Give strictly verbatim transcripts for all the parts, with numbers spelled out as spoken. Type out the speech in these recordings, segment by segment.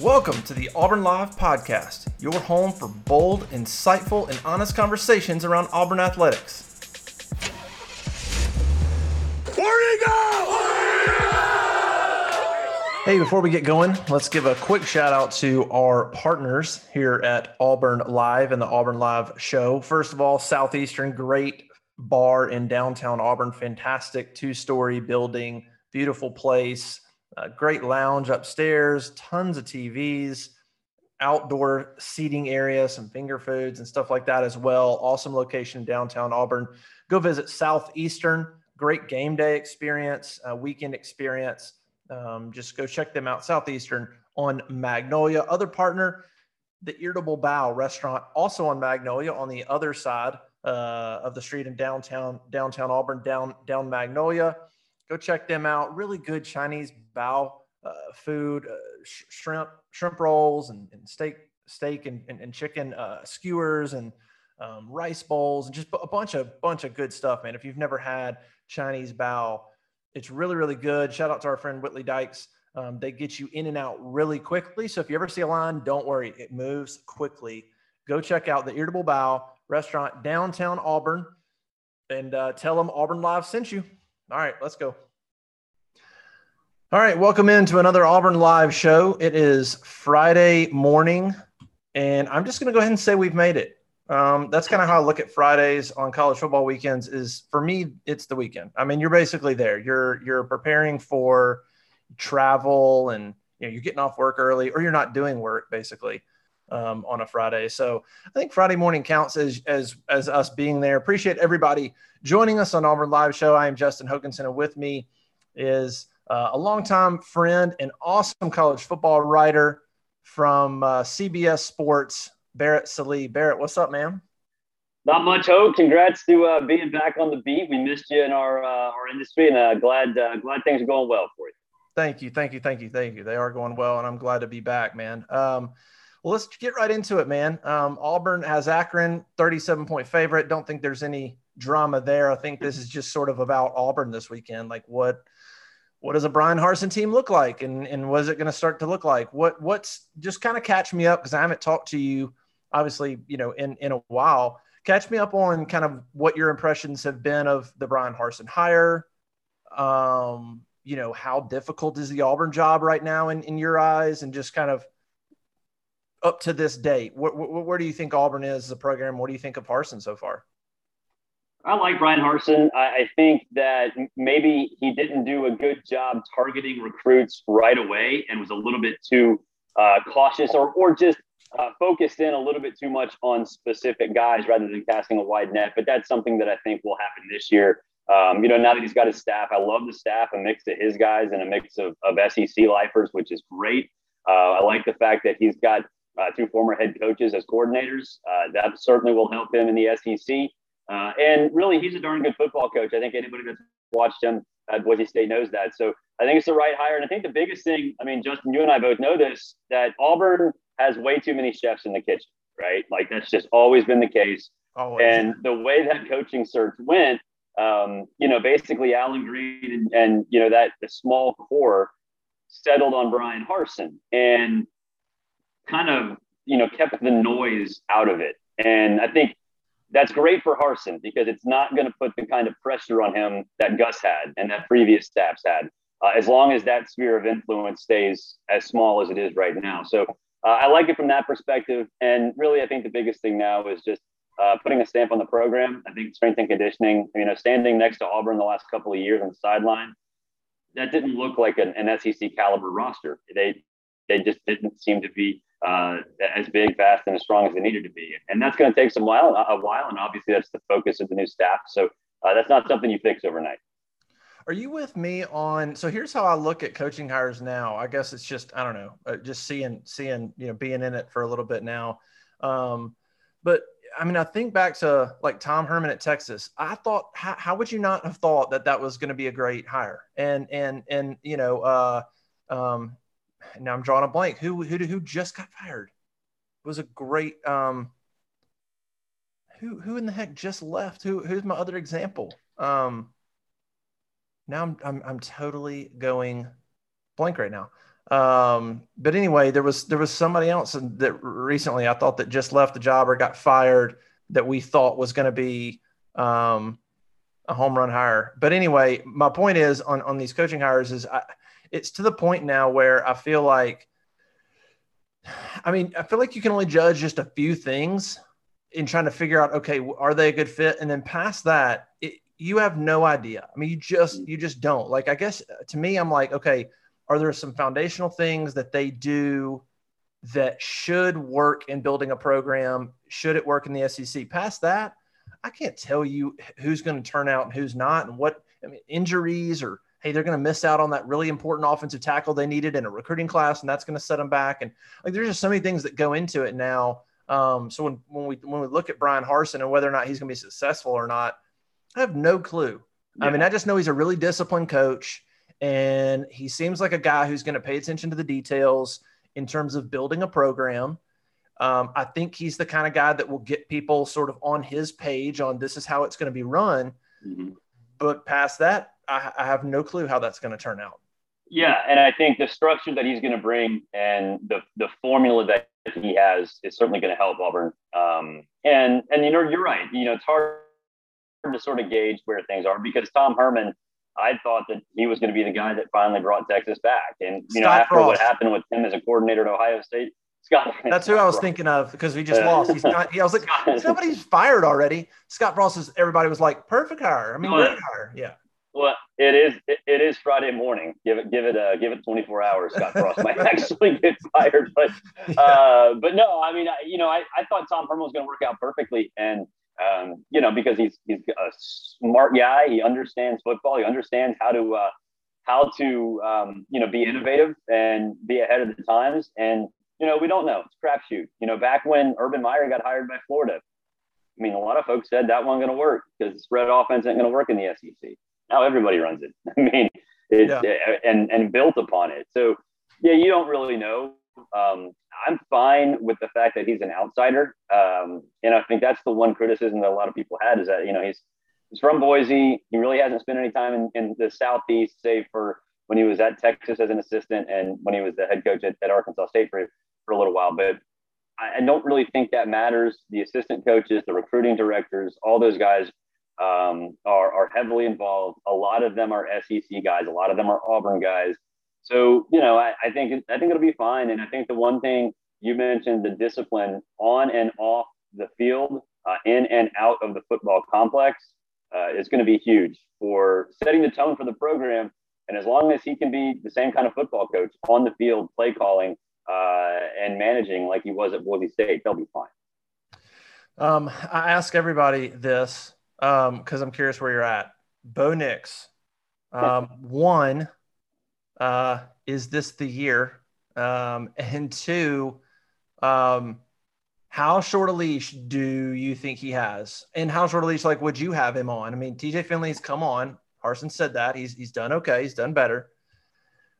Welcome to the Auburn Live podcast, your home for bold, insightful, and honest conversations around Auburn athletics. Where'd he go? Where'd he go? Hey, before we get going, let's give a quick shout out to our partners here at Auburn Live and the Auburn Live show. First of all, Southeastern, great bar in downtown Auburn, fantastic two-story building, beautiful place. Uh, great lounge upstairs, tons of T Vs, outdoor seating area, some finger foods and stuff like that as well. Awesome location in downtown Auburn. Go visit Southeastern. Great game day experience, uh, weekend experience. Um, just go check them out. Southeastern on Magnolia. Other partner, the Irritable Bao restaurant, also on Magnolia, on the other side uh, of the street in downtown downtown Auburn, down down Magnolia. Go check them out. Really good Chinese bao uh, food, uh, sh- shrimp, shrimp rolls, and, and steak, steak, and, and, and chicken uh, skewers, and um, rice bowls, and just a bunch of bunch of good stuff, man. If you've never had Chinese bao, it's really, really good. Shout out to our friend Whitley Dykes. Um, they get you in and out really quickly. So if you ever see a line, don't worry, it moves quickly. Go check out the Irritable Bao restaurant downtown Auburn, and uh, tell them Auburn Live sent you. All right, let's go. All right, welcome into another Auburn Live show. It is Friday morning, and I'm just going to go ahead and say we've made it. Um, that's kind of how I look at Fridays on college football weekends. Is for me, it's the weekend. I mean, you're basically there. You're you're preparing for travel, and you know, you're getting off work early, or you're not doing work basically um, on a Friday. So I think Friday morning counts as as as us being there. Appreciate everybody joining us on Auburn Live Show. I am Justin Hokanson, and with me is uh, a longtime friend and awesome college football writer from uh, C B S Sports, Barrett Sallee. Barrett, what's up, man? Not much, Ho. Congrats to uh, being back on the beat. We missed you in our uh, our industry, and uh, glad uh, glad things are going well for you. Thank you, thank you, thank you, thank you. They are going well, and I'm glad to be back, man. Um, well, let's get right into it, man. Um, Auburn has Akron, thirty-seven point favorite. Don't think there's any drama there. I think this is just sort of about Auburn this weekend. Like what, what does a Brian Harsin team look like? And, and what is it going to start to look like? What, what's just kind of catch me up, cause I haven't talked to you obviously, you know, in, in a while. Catch me up on kind of what your impressions have been of the Brian Harsin hire. Um, you know, how difficult is the Auburn job right now in, in your eyes, and just kind of up to this date, what, what, where do you think Auburn is as a program? What do you think of Harsin so far? I like Brian Harsin. I, I think that maybe he didn't do a good job targeting recruits right away, and was a little bit too uh, cautious, or or just uh, focused in a little bit too much on specific guys rather than casting a wide net. But that's something that I think will happen this year. Um, you know, now that he's got his staff, I love the staff, a mix of his guys and a mix of, of S E C lifers, which is great. Uh, I like the fact that he's got uh, two former head coaches as coordinators. Uh, that certainly will help him in the S E C. Uh, and really, he's a darn good football coach. I think anybody that's watched him at Boise State knows that. So I think it's the right hire. And I think the biggest thing, I mean, Justin, you and I both know this, that Auburn has way too many chefs in the kitchen, right? Like, that's just always been the case. Always. And the way that coaching search went, um, you know, basically Alan Green and, and, you know, that the small core settled on Brian Harsin and kind of, you know, kept the noise out of it. And I think that's great for Harsin, because it's not going to put the kind of pressure on him that Gus had and that previous staffs had, uh, as long as that sphere of influence stays as small as it is right now. So uh, I like it from that perspective. And really, I think the biggest thing now is just uh, putting a stamp on the program. I think strength and conditioning, you know, standing next to Auburn the last couple of years on the sideline, that didn't look like an, an S E C caliber roster. They, they just didn't seem to be Uh, as big, fast, and as strong as they needed to be. And that's going to take some while, a while, and obviously that's the focus of the new staff. So uh, that's not something you fix overnight. Are you with me on, so here's how I look at coaching hires now. I guess it's just, I don't know, just seeing, seeing, you know, being in it for a little bit now. Um, but I mean, I think back to like Tom Herman at Texas. I thought, how, how would you not have thought that that was going to be a great hire? And, and, and, you know, uh, um, now I'm drawing a blank. Who, who, who just got fired? It was a great, um, who, who in the heck just left? Who, who's my other example? Um, Now I'm, I'm, I'm totally going blank right now. Um, but anyway, there was, there was somebody else that recently I thought that just left the job or got fired that we thought was going to be um, a home run hire. But anyway, my point is on, on these coaching hires is I, it's to the point now where I feel like, I mean, I feel like you can only judge just a few things in trying to figure out, okay, are they a good fit? And then past that, it, you have no idea. I mean, you just, you just don't. Like, I guess to me, I'm like, okay, are there some foundational things that they do that should work in building a program? Should it work in the S E C? Past that, I can't tell you who's going to turn out and who's not and what, I mean, injuries or, hey, they're going to miss out on that really important offensive tackle they needed in a recruiting class, and that's going to set them back. And like, there's just so many things that go into it now. Um, so when, when we, when we look at Brian Harsin and whether or not he's going to be successful or not, I have no clue. Yeah. I mean, I just know he's a really disciplined coach, and he seems like a guy who's going to pay attention to the details in terms of building a program. Um, I think he's the kind of guy that will get people sort of on his page on this is how it's going to be run. Mm-hmm. But past that, I, I have no clue how that's going to turn out. Yeah, and I think the structure that he's going to bring and the the formula that he has is certainly going to help Auburn. Um, and, and, you know, you're right. You know, it's hard to sort of gauge where things are because Tom Herman, I thought that he was going to be the guy that finally brought Texas back. And, you Scott know, after Frost. What happened with him as a coordinator at Ohio State, Scott. That's who Scott I was Frost. Thinking of because we just lost. He's not, I was like, somebody's fired already. Scott Frost is, everybody was like, perfect hire. I mean, well, great hire. Yeah. Well, it is, it, it is Friday morning. Give it, give it, uh, give it twenty-four hours. Scott Frost might actually get fired. But, yeah. uh, but no, I mean, I, you know, I, I thought Tom Herman was going to work out perfectly. And, Um, you know, because he's he's a smart guy. He understands football. He understands how to uh, how to um, you know, be innovative and be ahead of the times. And you know, we don't know. It's a crapshoot. You know, back when Urban Meyer got hired by Florida, I mean, a lot of folks said that wasn't going to work because spread offense ain't going to work in the S E C. Now everybody runs it. I mean, it's yeah. and and built upon it. So yeah, you don't really know. Um, I'm fine with the fact that he's an outsider. Um, and I think that's the one criticism that a lot of people had is that, you know, he's, he's from Boise. He really hasn't spent any time in, in the Southeast, save for when he was at Texas as an assistant and when he was the head coach at, at Arkansas State for, for a little while. But I, I don't really think that matters. The assistant coaches, the recruiting directors, all those guys um, are, are heavily involved. A lot of them are S E C guys. A lot of them are Auburn guys. So, you know, I, I think I think it'll be fine. And I think the one thing you mentioned, the discipline on and off the field, uh, in and out of the football complex, uh, is going to be huge for setting the tone for the program. And as long as he can be the same kind of football coach on the field, play calling uh, and managing like he was at Boise State, they'll be fine. Um, I ask everybody this because um, I'm curious where you're at. Bo Nix, um, one – Uh, is this the year? Um, and two, um, how short a leash do you think he has? And how short a leash, like, would you have him on? I mean, T J Finley's come on. Harsin said that. He's he's done okay. He's done better.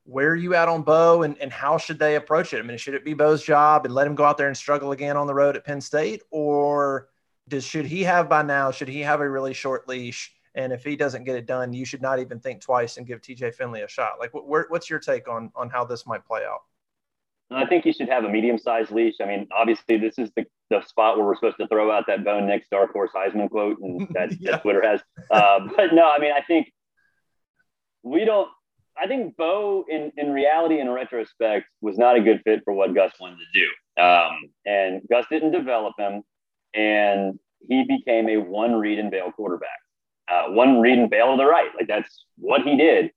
Where are you at on Bo, and, and how should they approach it? I mean, should it be Bo's job and let him go out there and struggle again on the road at Penn State? Or does should he have by now, should he have a really short leash? And if he doesn't get it done, you should not even think twice and give T J Finley a shot. Like, wh- what's your take on on how this might play out? I think you should have a medium-sized leash. I mean, obviously, this is the, the spot where we're supposed to throw out that Bo Nix dark horse Heisman quote, and that, yeah. that Twitter has. Uh, but no, I mean, I think we don't. I think Bo, in in reality, in retrospect, was not a good fit for what Gus wanted to do. Um, and Gus didn't develop him, and he became a one read and bail quarterback. Uh, one read and bail to the right. Like, that's what he did.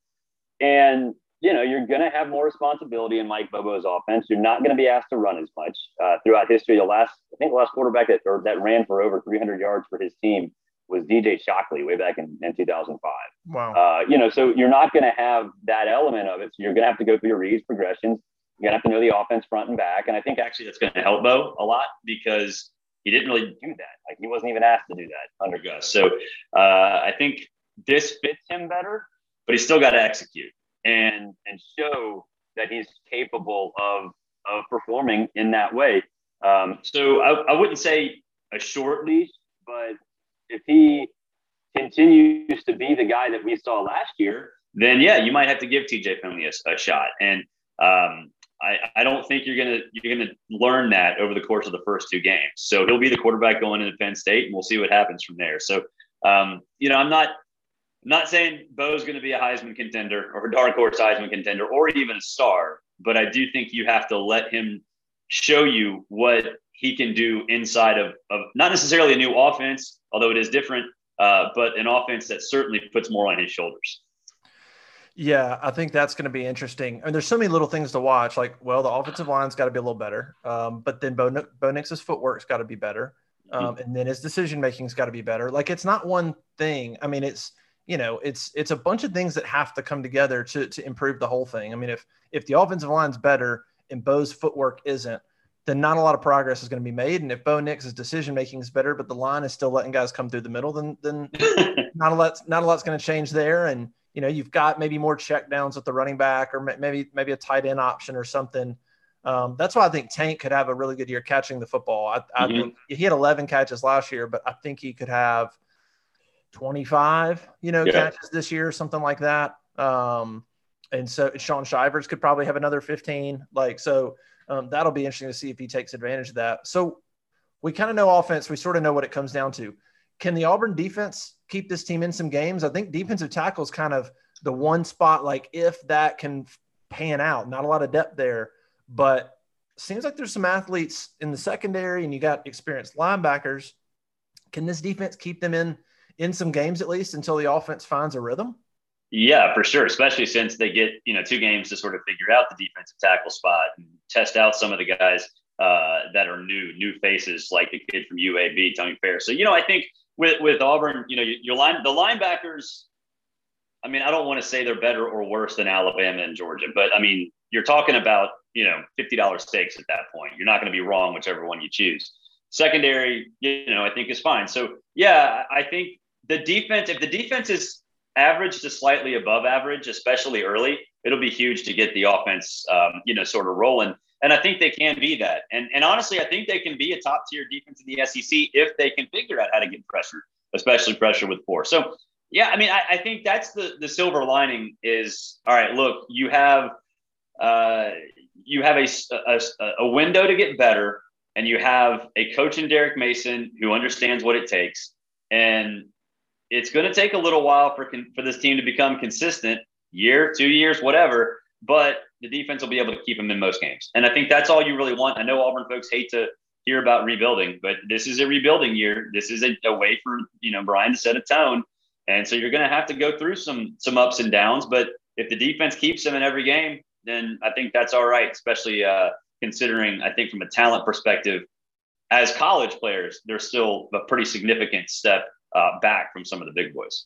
And, you know, you're going to have more responsibility in Mike Bobo's offense. You're not going to be asked to run as much. Uh, throughout history, the last, I think the last quarterback that, or that ran for over three hundred yards for his team was D J Shockley way back in, in two thousand five. Wow. Uh, you know, so you're not going to have that element of it. So you're going to have to go through your reads, progressions. You're going to have to know the offense front and back. And I think actually that's going to help Bo a lot because he didn't really do that. Like he wasn't even asked to do that under Gus. So uh, I think this fits him better, but he's still got to execute and and show that he's capable of of performing in that way. Um, so I, I wouldn't say a short leash, but if he continues to be the guy that we saw last year, then yeah, you might have to give T J Finley a, a shot. And um, I, I don't think you're gonna you're gonna learn that over the course of the first two games. So he'll be the quarterback going into Penn State, and we'll see what happens from there. So um, you know, I'm not not saying Bo's going to be a Heisman contender or a dark horse Heisman contender or even a star, but I do think you have to let him show you what he can do inside of, of not necessarily a new offense, although it is different, uh, but an offense that certainly puts more on his shoulders. Yeah, I think that's going to be interesting. I mean, there's so many little things to watch. Like, well, the offensive line's got to be a little better, um, but then Bo, Bo Nix's footwork's got to be better, um, and then his decision making's got to be better. Like, it's not one thing. I mean, it's you know, it's it's a bunch of things that have to come together to to improve the whole thing. I mean, if if the offensive line's better and Bo's footwork isn't, then not a lot of progress is going to be made. And if Bo Nix's decision making is better, but the line is still letting guys come through the middle, then then not a lot not a lot's going to change there. And you know, you've got maybe more checkdowns with the running back, or maybe maybe a tight end option or something. Um, that's why I think Tank could have a really good year catching the football. I, I mm-hmm. think he had eleven catches last year, but I think he could have twenty-five, you know, yeah. catches this year, something like that. Um, and so Sean Shivers could probably have another fifteen. Like, so um, that'll be interesting to see if he takes advantage of that. So we kind of know offense. We sort of know what it comes down to. Can the Auburn defense keep this team in some games? I think defensive tackle is kind of the one spot, like if that can pan out, not a lot of depth there, but seems like there's some athletes in the secondary and you got experienced linebackers. Can this defense keep them in, in some games at least until the offense finds a rhythm? Yeah, for sure. Especially since they get, you know, two games to sort of figure out the defensive tackle spot and test out some of the guys uh, that are new, new faces like the kid from U A B, Tony Fair. So, you know, I think with, with Auburn, you know, your line, the linebackers, I mean, I don't want to say they're better or worse than Alabama and Georgia, but I mean, you're talking about, you know, fifty dollars stakes at that point. You're not going to be wrong, whichever one you choose. Secondary, you know, I think is fine. So yeah, I think, the defense, if the defense is average to slightly above average, especially early, it'll be huge to get the offense, um, you know, sort of rolling. And I think they can be that. And and honestly, I think they can be a top tier defense in the S E C if they can figure out how to get pressure, especially pressure with four. So, yeah, I mean, I, I think that's the the silver lining is, all right, look, you have uh, you have a, a a window to get better, and you have a coach in Derek Mason who understands what it takes. And it's going to take a little while for for this team to become consistent, year, two years, whatever, but the defense will be able to keep them in most games. And I think that's all you really want. I know Auburn folks hate to hear about rebuilding, but this is a rebuilding year. This is a, a way for, you know, Brian to set a tone. And so you're going to have to go through some some ups and downs, but if the defense keeps them in every game, then I think that's all right, especially uh, considering, I think from a talent perspective, as college players, they're still a pretty significant step Uh, back from some of the big boys.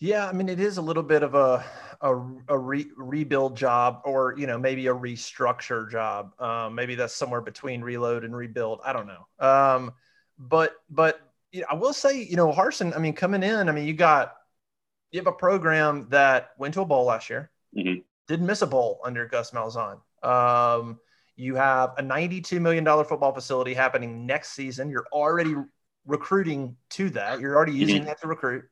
Yeah, I mean, it is a little bit of a a, a re- rebuild job or, you know, maybe a restructure job. Um, maybe that's somewhere between reload and rebuild. I don't know. Um, but but you know, I will say, you know, Harsin, I mean, coming in, I mean, you got you have a program that went to a bowl last year, mm-hmm. didn't miss a bowl under Gus Malzahn. Um You have a ninety-two million dollars football facility happening next season. You're already recruiting to that. You're already using mm-hmm. that to recruit.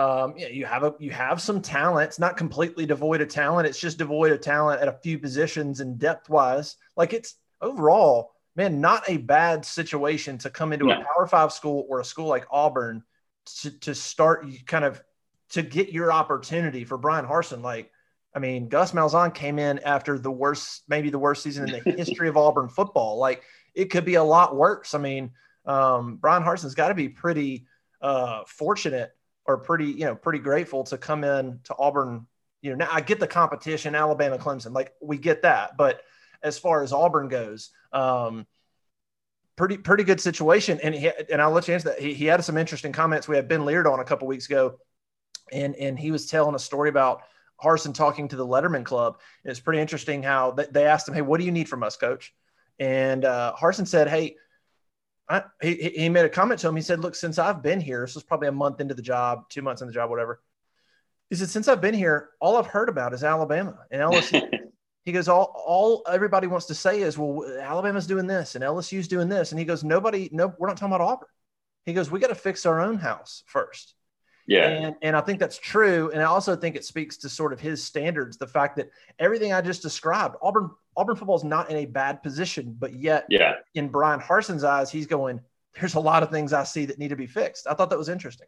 Um, yeah, you have a you have some talent. It's not completely devoid of talent. It's just devoid of talent at a few positions and depth-wise. Like it's overall, man, not a bad situation to come into yeah. a Power Five school or a school like Auburn to, to start kind of to get your opportunity for Brian Harsin. Like, I mean, Gus Malzahn came in after the worst, maybe the worst season in the history of Auburn football. Like, it could be a lot worse. I mean, um, Brian Harsin's got to be pretty uh, fortunate or pretty, you know, pretty grateful to come in to Auburn. You know, now I get the competition, Alabama, Clemson, like we get that. But as far as Auburn goes, um, pretty, pretty good situation. And he, and I'll let you answer that. He, he had some interesting comments. We had Ben Leard on a couple weeks ago, and, and he was telling a story about Harsin talking to the Letterman Club. And it's pretty interesting how they, they asked him, hey, what do you need from us, coach? And uh, Harsin said, hey, I, he, he made a comment to him. He said, look, since I've been here, this was probably a month into the job, two months into the job, whatever. He said, since I've been here, all I've heard about is Alabama and L S U. He goes, all, all everybody wants to say is, well, Alabama's doing this and L S U's doing this. And he goes, nobody, no, we're not talking about Auburn. He goes, we got to fix our own house first. Yeah. And, and I think that's true. And I also think it speaks to sort of his standards, the fact that everything I just described, Auburn, Auburn football is not in a bad position, but yet yeah. in Brian Harsin's eyes, he's going, there's a lot of things I see that need to be fixed. I thought that was interesting.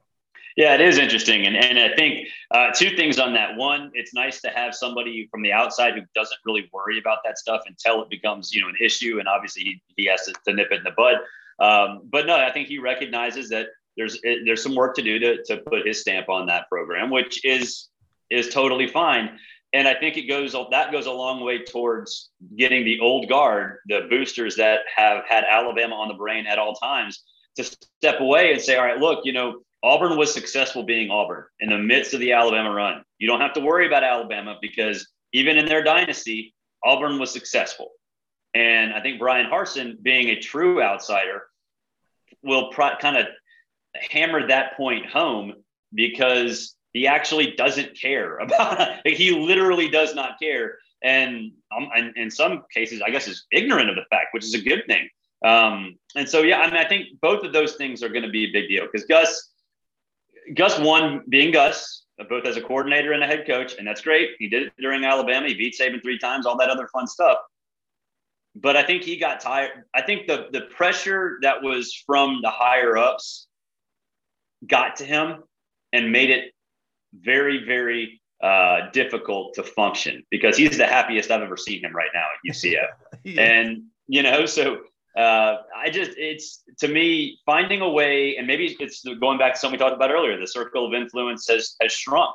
Yeah, it is interesting. And and I think uh, two things on that. One, it's nice to have somebody from the outside who doesn't really worry about that stuff until it becomes, you know, an issue. And obviously he, he has to, to nip it in the bud. Um, but no, I think he recognizes that there's there's some work to do to, to put his stamp on that program, which is is totally fine. And I think it goes that goes a long way towards getting the old guard, the boosters that have had Alabama on the brain at all times, to step away and say, all right, look, you know, Auburn was successful being Auburn in the midst of the Alabama run. You don't have to worry about Alabama because even in their dynasty, Auburn was successful. And I think Brian Harsin, being a true outsider, will pro- kind of hammer that point home because he actually doesn't care about it. He literally does not care. And um, and in some cases, I guess, is ignorant of the fact, which is a good thing. Um, and so, yeah, I mean, I think both of those things are going to be a big deal because Gus – Gus won being Gus, both as a coordinator and a head coach, and that's great. He did it during Alabama. He beat Saban three times, all that other fun stuff. But I think he got tired. I think the the pressure that was from the higher-ups got to him and made it very, very uh, difficult to function because he's the happiest I've ever seen him right now at U C F. Yeah. And, you know, so – Uh, I just, it's to me finding a way, and maybe it's going back to something we talked about earlier. The circle of influence has, has shrunk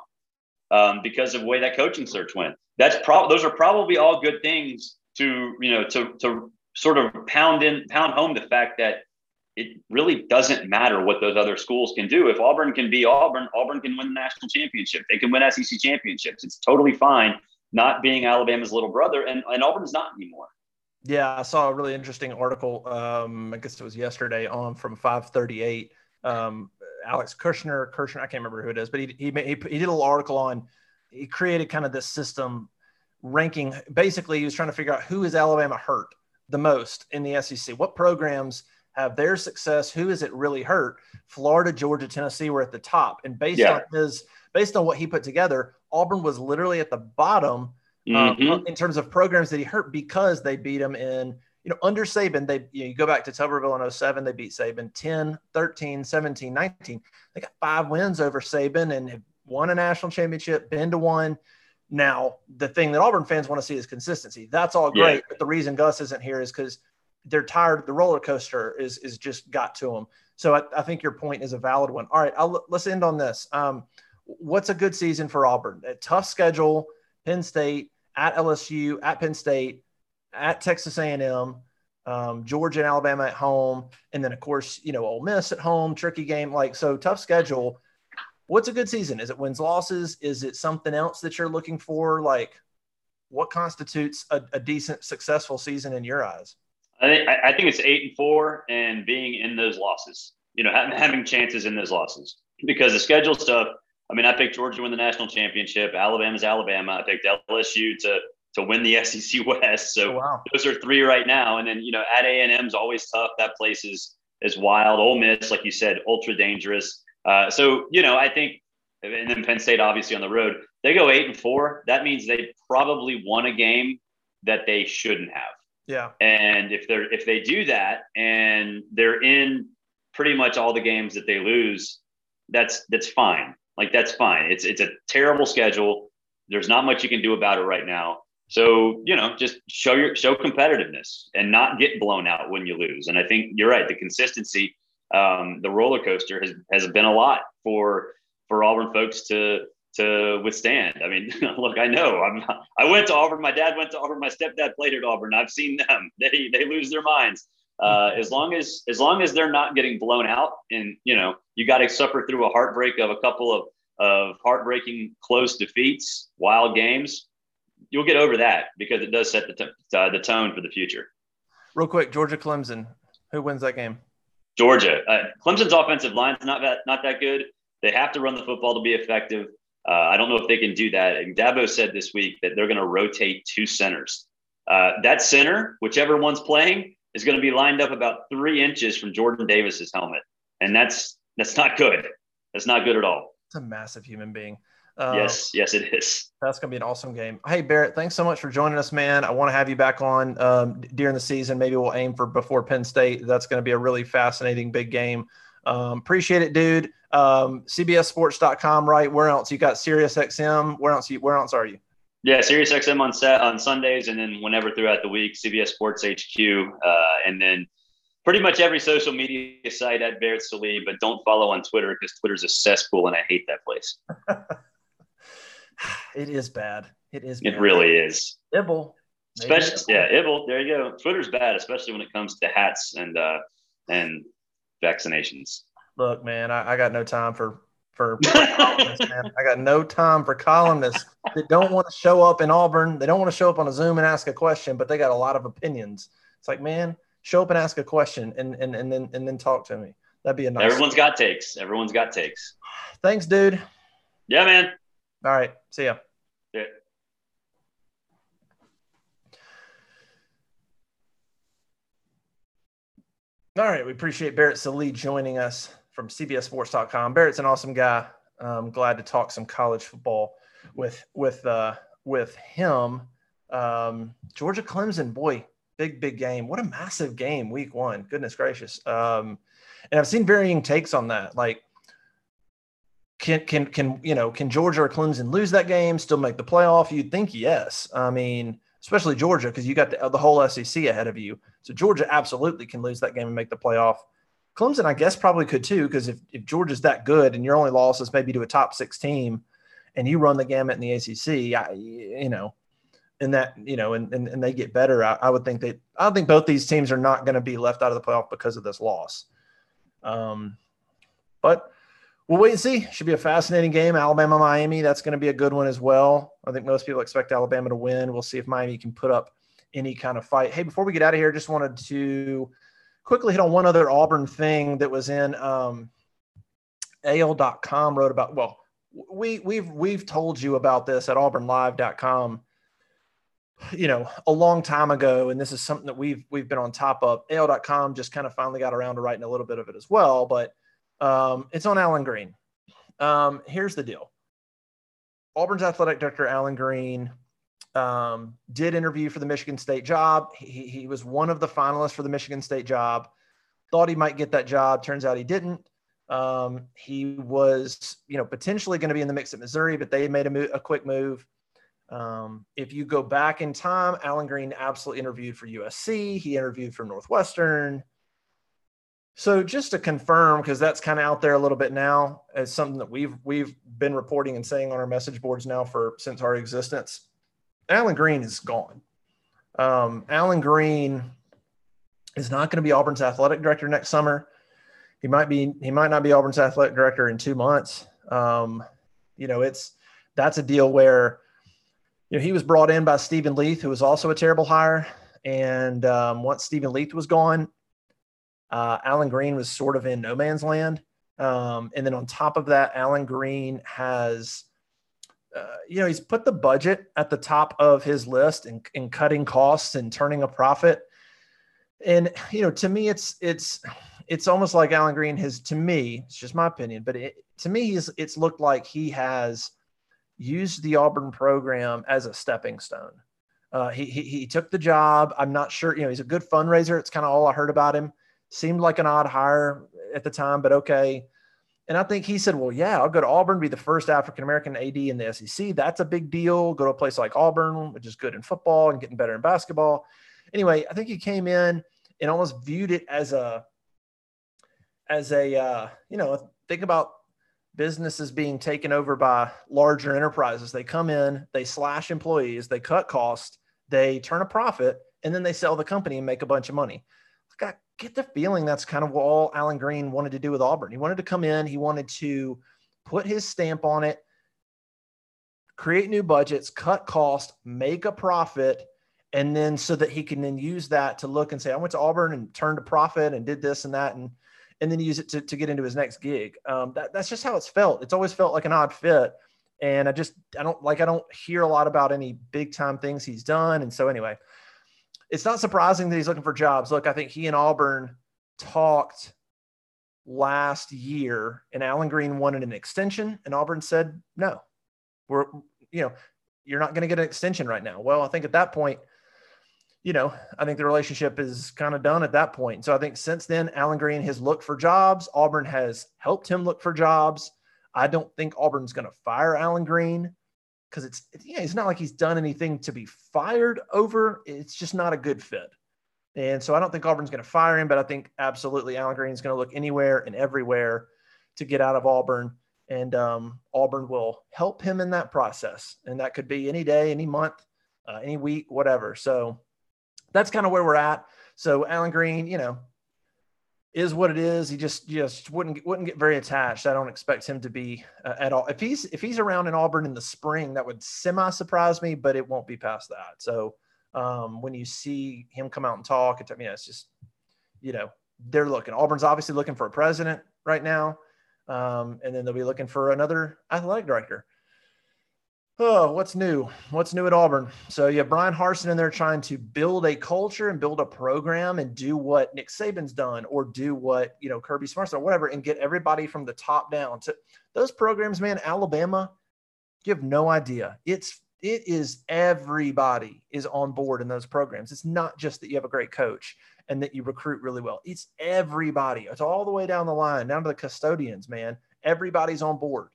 um, because of the way that coaching search went. That's probably, those are probably all good things to, you know, to, to sort of pound in, pound home the fact that it really doesn't matter what those other schools can do. If Auburn can be Auburn, Auburn can win the national championship. They can win S E C championships. It's totally fine not being Alabama's little brother, and, and Auburn's not anymore. Yeah, I saw a really interesting article, um, I guess it was yesterday, on from five thirty-eight. Um, Alex Kirshner, Kirshner, I can't remember who it is, but he, he, he did a little article on, he created kind of this system ranking. Basically, he was trying to figure out who is Alabama hurt the most in the S E C. What programs have their success? Who is it really hurt? Florida, Georgia, Tennessee were at the top. And based yeah. on his, based on what he put together, Auburn was literally at the bottom Mm-hmm. Um, in terms of programs that he hurt because they beat him in, you know, under Saban, they, you know, you go back to Tuberville in oh seven, they beat Saban ten, thirteen, seventeen, nineteen. They got five wins over Saban and have won a national championship, been to one. Now, the thing that Auburn fans want to see is consistency. That's all great. Yeah. But the reason Gus isn't here is because they're tired. The roller coaster is, is just got to them. So I, I think your point is a valid one. All right. I'll, let's end on this. Um, what's a good season for Auburn? A tough schedule, Penn State, at L S U, at Penn State, at Texas A and M, um, Georgia and Alabama at home, and then, of course, you know, Ole Miss at home, tricky game. Like, so tough schedule. What's a good season? Is it wins, losses? Is it something else that you're looking for? Like, what constitutes a, a decent, successful season in your eyes? I think, I think it's eight and four and being in those losses, you know, having, having chances in those losses because the schedule stuff, I mean, I picked Georgia to win the national championship. Alabama's Alabama. I picked L S U to to win the S E C West. So oh, wow. Those are three right now. And then, you know, at A and M's always tough. That place is is wild. Ole Miss, like you said, ultra dangerous. Uh, so, you know, I think – and then Penn State obviously on the road. They go eight and four. That means they probably won a game that they shouldn't have. Yeah. And if they're, if they do that and they're in pretty much all the games that they lose, that's, that's fine. Like, that's fine. It's, it's a terrible schedule. There's not much you can do about it right now. So, you know, just show your, show competitiveness and not get blown out when you lose. And I think you're right. The consistency, um, the roller coaster has, has been a lot for, for Auburn folks to, to withstand. I mean, look, I know I'm not, I went to Auburn. My dad went to Auburn. My stepdad played at Auburn. I've seen them. They, they lose their minds. Uh, as long as, as long as they're not getting blown out, and, you know, you got to suffer through a heartbreak of a couple of, of heartbreaking close defeats, wild games, you'll get over that, because it does set the, t- uh, the tone for the future. Real quick, Georgia Clemson, who wins that game? Georgia. Uh, Clemson's offensive line's not that, not that good. They have to run the football to be effective. Uh, I don't know if they can do that. And Dabo said this week that they're going to rotate two centers. Uh, that center, whichever one's playing, is going to be lined up about three inches from Jordan Davis's helmet. And that's, that's not good. That's not good at all. It's a massive human being. Uh, yes, yes, it is. That's going to be an awesome game. Hey, Barrett, thanks so much for joining us, man. I want to have you back on um, during the season. Maybe we'll aim for before Penn State. That's going to be a really fascinating big game. Um, appreciate it, dude. Um, C B S sports dot com, right? Where else? You got Sirius X M. Where else? You, where else are you? Yeah, Sirius X M on set on Sundays, and then whenever throughout the week, C B S Sports H Q, uh, and then pretty much every social media site at Barrett Sallee. But don't follow on Twitter, because Twitter's a cesspool, and I hate that place. It is bad. It is. Bad. It really is. Ibble. Especially, yeah, Ibble. There you go. Twitter's bad, especially when it comes to hats and uh, and vaccinations. Look, man, I, I got no time for for, for columnists, man. I got no time for columnists that don't want to show up in Auburn. They don't want to show up on a Zoom and ask a question, but they got a lot of opinions. It's like, man, show up and ask a question, and and and then and then talk to me. That'd be a nice. Everyone's got takes. Everyone's got takes. Thanks, dude. Yeah, man. All right. See ya. Yeah. All right. We appreciate Barrett Sallee joining us from C B S sports dot com. Barrett's an awesome guy. I'm glad to talk some college football with, with, uh, with him. Um, Georgia Clemson, boy, big, big game. What a massive game week one. Goodness gracious. Um, and I've seen varying takes on that. Like, Can, can, can, you know, can Georgia or Clemson lose that game, still make the playoff? You'd think yes. I mean, especially Georgia, because you got the, the whole S E C ahead of you. So Georgia absolutely can lose that game and make the playoff. Clemson, I guess, probably could too, because if, if Georgia's that good and your only loss is maybe to a top six team and you run the gamut in the A C C, I, you know, and that, you know, and, and, and they get better, I, I would think that – I think both these teams are not going to be left out of the playoff because of this loss. Um, but – we'll wait and see. Should be a fascinating game. Alabama, Miami, that's going to be a good one as well. I think most people expect Alabama to win. We'll see if Miami can put up any kind of fight. Hey, before we get out of here, just wanted to quickly hit on one other Auburn thing that was in um, A L dot com wrote about. Well, we, we've we've told you about this at auburn live dot com, you know, a long time ago, and this is something that we've we've been on top of. A L dot com just kind of finally got around to writing a little bit of it as well, but. Um, it's on Alan Green. Um, here's the deal. Auburn's athletic director, Alan Green, um, did interview for the Michigan State job. He, he was one of the finalists for the Michigan State job, thought he might get that job. Turns out he didn't. Um, he was, you know, potentially going to be in the mix at Missouri, but they made a, mo- a quick move. Um, if you go back in time, Alan Green absolutely interviewed for U S C. He interviewed for Northwestern. So just to confirm, because that's kind of out there a little bit now, as something that we've we've been reporting and saying on our message boards now for since our existence, Alan Green is gone. Um, Alan Green is not going to be Auburn's athletic director next summer. He might be. He might not be Auburn's athletic director in two months. Um, you know, it's that's a deal where, you know, he was brought in by Stephen Leath, who was also a terrible hire. And um, once Stephen Leath was gone. Uh, Alan Green was sort of in no man's land. Um, and then on top of that, Alan Green has, uh, you know, he's put the budget at the top of his list and, and cutting costs and turning a profit. And, you know, to me, it's, it's, it's almost like Alan Green has, to me, it's just my opinion, but it, to me, he's, it's looked like he has used the Auburn program as a stepping stone. Uh, he, he, he took the job. I'm not sure, you know, he's a good fundraiser. It's kind of all I heard about him. Seemed like an odd hire at the time, but okay. And I think he said, well, yeah, I'll go to Auburn, be the first African-American A D in the S E C. That's a big deal. Go to a place like Auburn, which is good in football and getting better in basketball. Anyway, I think he came in and almost viewed it as a, as a, uh, you know, think about businesses being taken over by larger enterprises. They come in, they slash employees, they cut costs, they turn a profit, and then they sell the company and make a bunch of money. I get the feeling that's kind of what all Alan Green wanted to do with Auburn. He wanted to come in, he wanted to put his stamp on it, create new budgets, cut costs, make a profit, and then so that he can then use that to look and say, I went to Auburn and turned a profit and did this and that, and and then use it to, to get into his next gig. Um, that, that's just how it's felt. It's always felt like an odd fit. And I just, I don't like, I don't hear a lot about any big time things he's done. And so anyway, it's not surprising that he's looking for jobs. Look, I think he and Auburn talked last year and Alan Green wanted an extension and Auburn said, no, we're, you know, you're not going to get an extension right now. Well, I think at that point, you know, I think the relationship is kind of done at that point. So I think since then, Alan Green has looked for jobs. Auburn has helped him look for jobs. I don't think Auburn's going to fire Alan Green because it's, yeah, it's not like he's done anything to be fired over. It's just not a good fit. And so I don't think Auburn's going to fire him, but I think absolutely Alan Green's going to look anywhere and everywhere to get out of Auburn. And um, Auburn will help him in that process. And that could be any day, any month, uh, any week, whatever. So that's kind of where we're at. So Alan Green, you know, is what it is. He just just wouldn't wouldn't get very attached. I don't expect him to be uh, at all. If he's if he's around in Auburn in the spring, that would semi surprise me, but it won't be past that. So um, when you see him come out and talk, it's, you know, it's just, you know, they're looking. Auburn's obviously looking for a president right now, um, and then they'll be looking for another athletic director. Oh, what's new? What's new at Auburn? So you have Brian Harsin in there trying to build a culture and build a program and do what Nick Saban's done or do what, you know, Kirby Smart's or whatever, and get everybody from the top down to those programs, man. Alabama, you have no idea. It's, it is everybody is on board in those programs. It's not just that you have a great coach and that you recruit really well. It's everybody. It's all the way down the line, down to the custodians, man. Everybody's on board.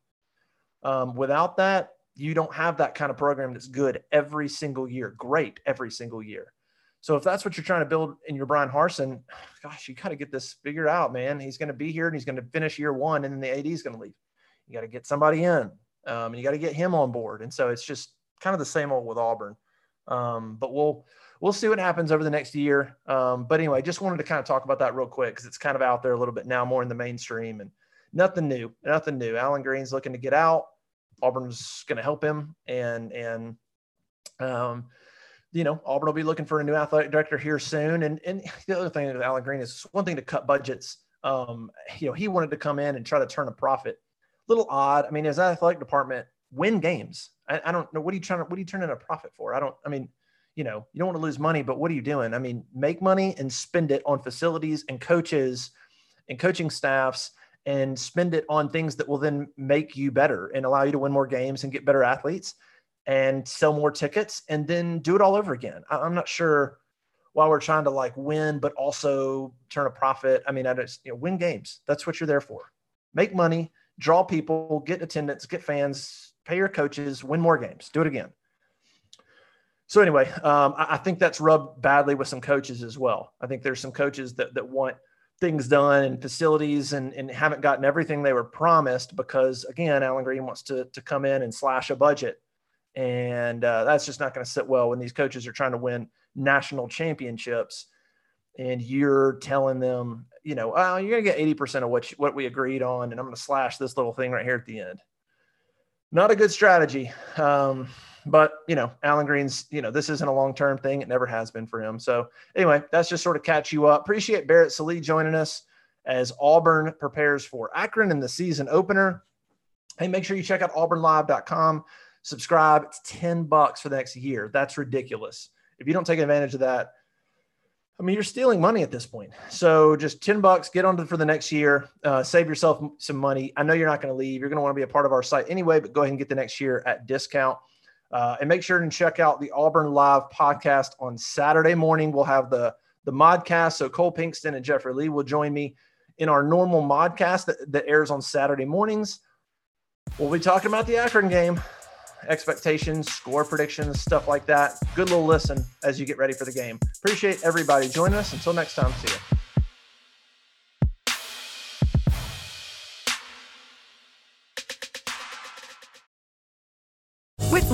Um, without that, you don't have that kind of program that's good every single year, great every single year. So if that's what you're trying to build in your Brian Harsin, gosh, you got to get this figured out, man. He's going to be here and he's going to finish year one and then the A D is going to leave. You got to get somebody in um, and you got to get him on board. And so it's just kind of the same old with Auburn. Um, but we'll we'll see what happens over the next year. Um, but anyway, just wanted to kind of talk about that real quick because it's kind of out there a little bit now, more in the mainstream, and nothing new, nothing new. Alan Green's looking to get out. Auburn's going to help him, and, and um, you know, Auburn will be looking for a new athletic director here soon. And, and the other thing with Alan Green is one thing to cut budgets. Um, you know, he wanted to come in and try to turn a profit. A little odd. I mean, as an athletic department, win games. I, I don't know. What are you trying to, what are you turning a profit for? I don't, I mean, you know, you don't want to lose money, but what are you doing? I mean, make money and spend it on facilities and coaches and coaching staffs, and spend it on things that will then make you better and allow you to win more games and get better athletes and sell more tickets and then do it all over again. I'm not sure why we're trying to like win, but also turn a profit. I mean, I just, you know, win games. That's what you're there for. Make money, draw people, get attendance, get fans, pay your coaches, win more games, do it again. So anyway, um, I, I think that's rubbed badly with some coaches as well. I think there's some coaches that that want things done and facilities and, and haven't gotten everything they were promised because, again, Alan Green wants to, to come in and slash a budget. And uh, that's just not going to sit well when these coaches are trying to win national championships and you're telling them, you know, oh, you're going to get eighty percent of what, you, what we agreed on, and I'm going to slash this little thing right here at the end. Not a good strategy. Um, but, you know, Alan Green's, you know, this isn't a long-term thing. It never has been for him. So anyway, that's just sort of catch you up. Appreciate Barrett Sallee joining us as Auburn prepares for Akron in the season opener. Hey, make sure you check out auburn live dot com. Subscribe. It's ten bucks for the next year. That's ridiculous. If you don't take advantage of that, I mean, you're stealing money at this point. So just ten bucks, get on to for the next year, uh, save yourself some money. I know you're not going to leave. You're going to want to be a part of our site anyway, but go ahead and get the next year at discount. Uh, and make sure to check out the Auburn Live podcast on Saturday morning. We'll have the, the modcast. So Cole Pinkston and Jeffrey Lee will join me in our normal modcast that, that airs on Saturday mornings. We'll be talking about the Akron game, expectations, score predictions, stuff like that. Good little listen as you get ready for the game. Appreciate everybody joining us. Until next time, see you.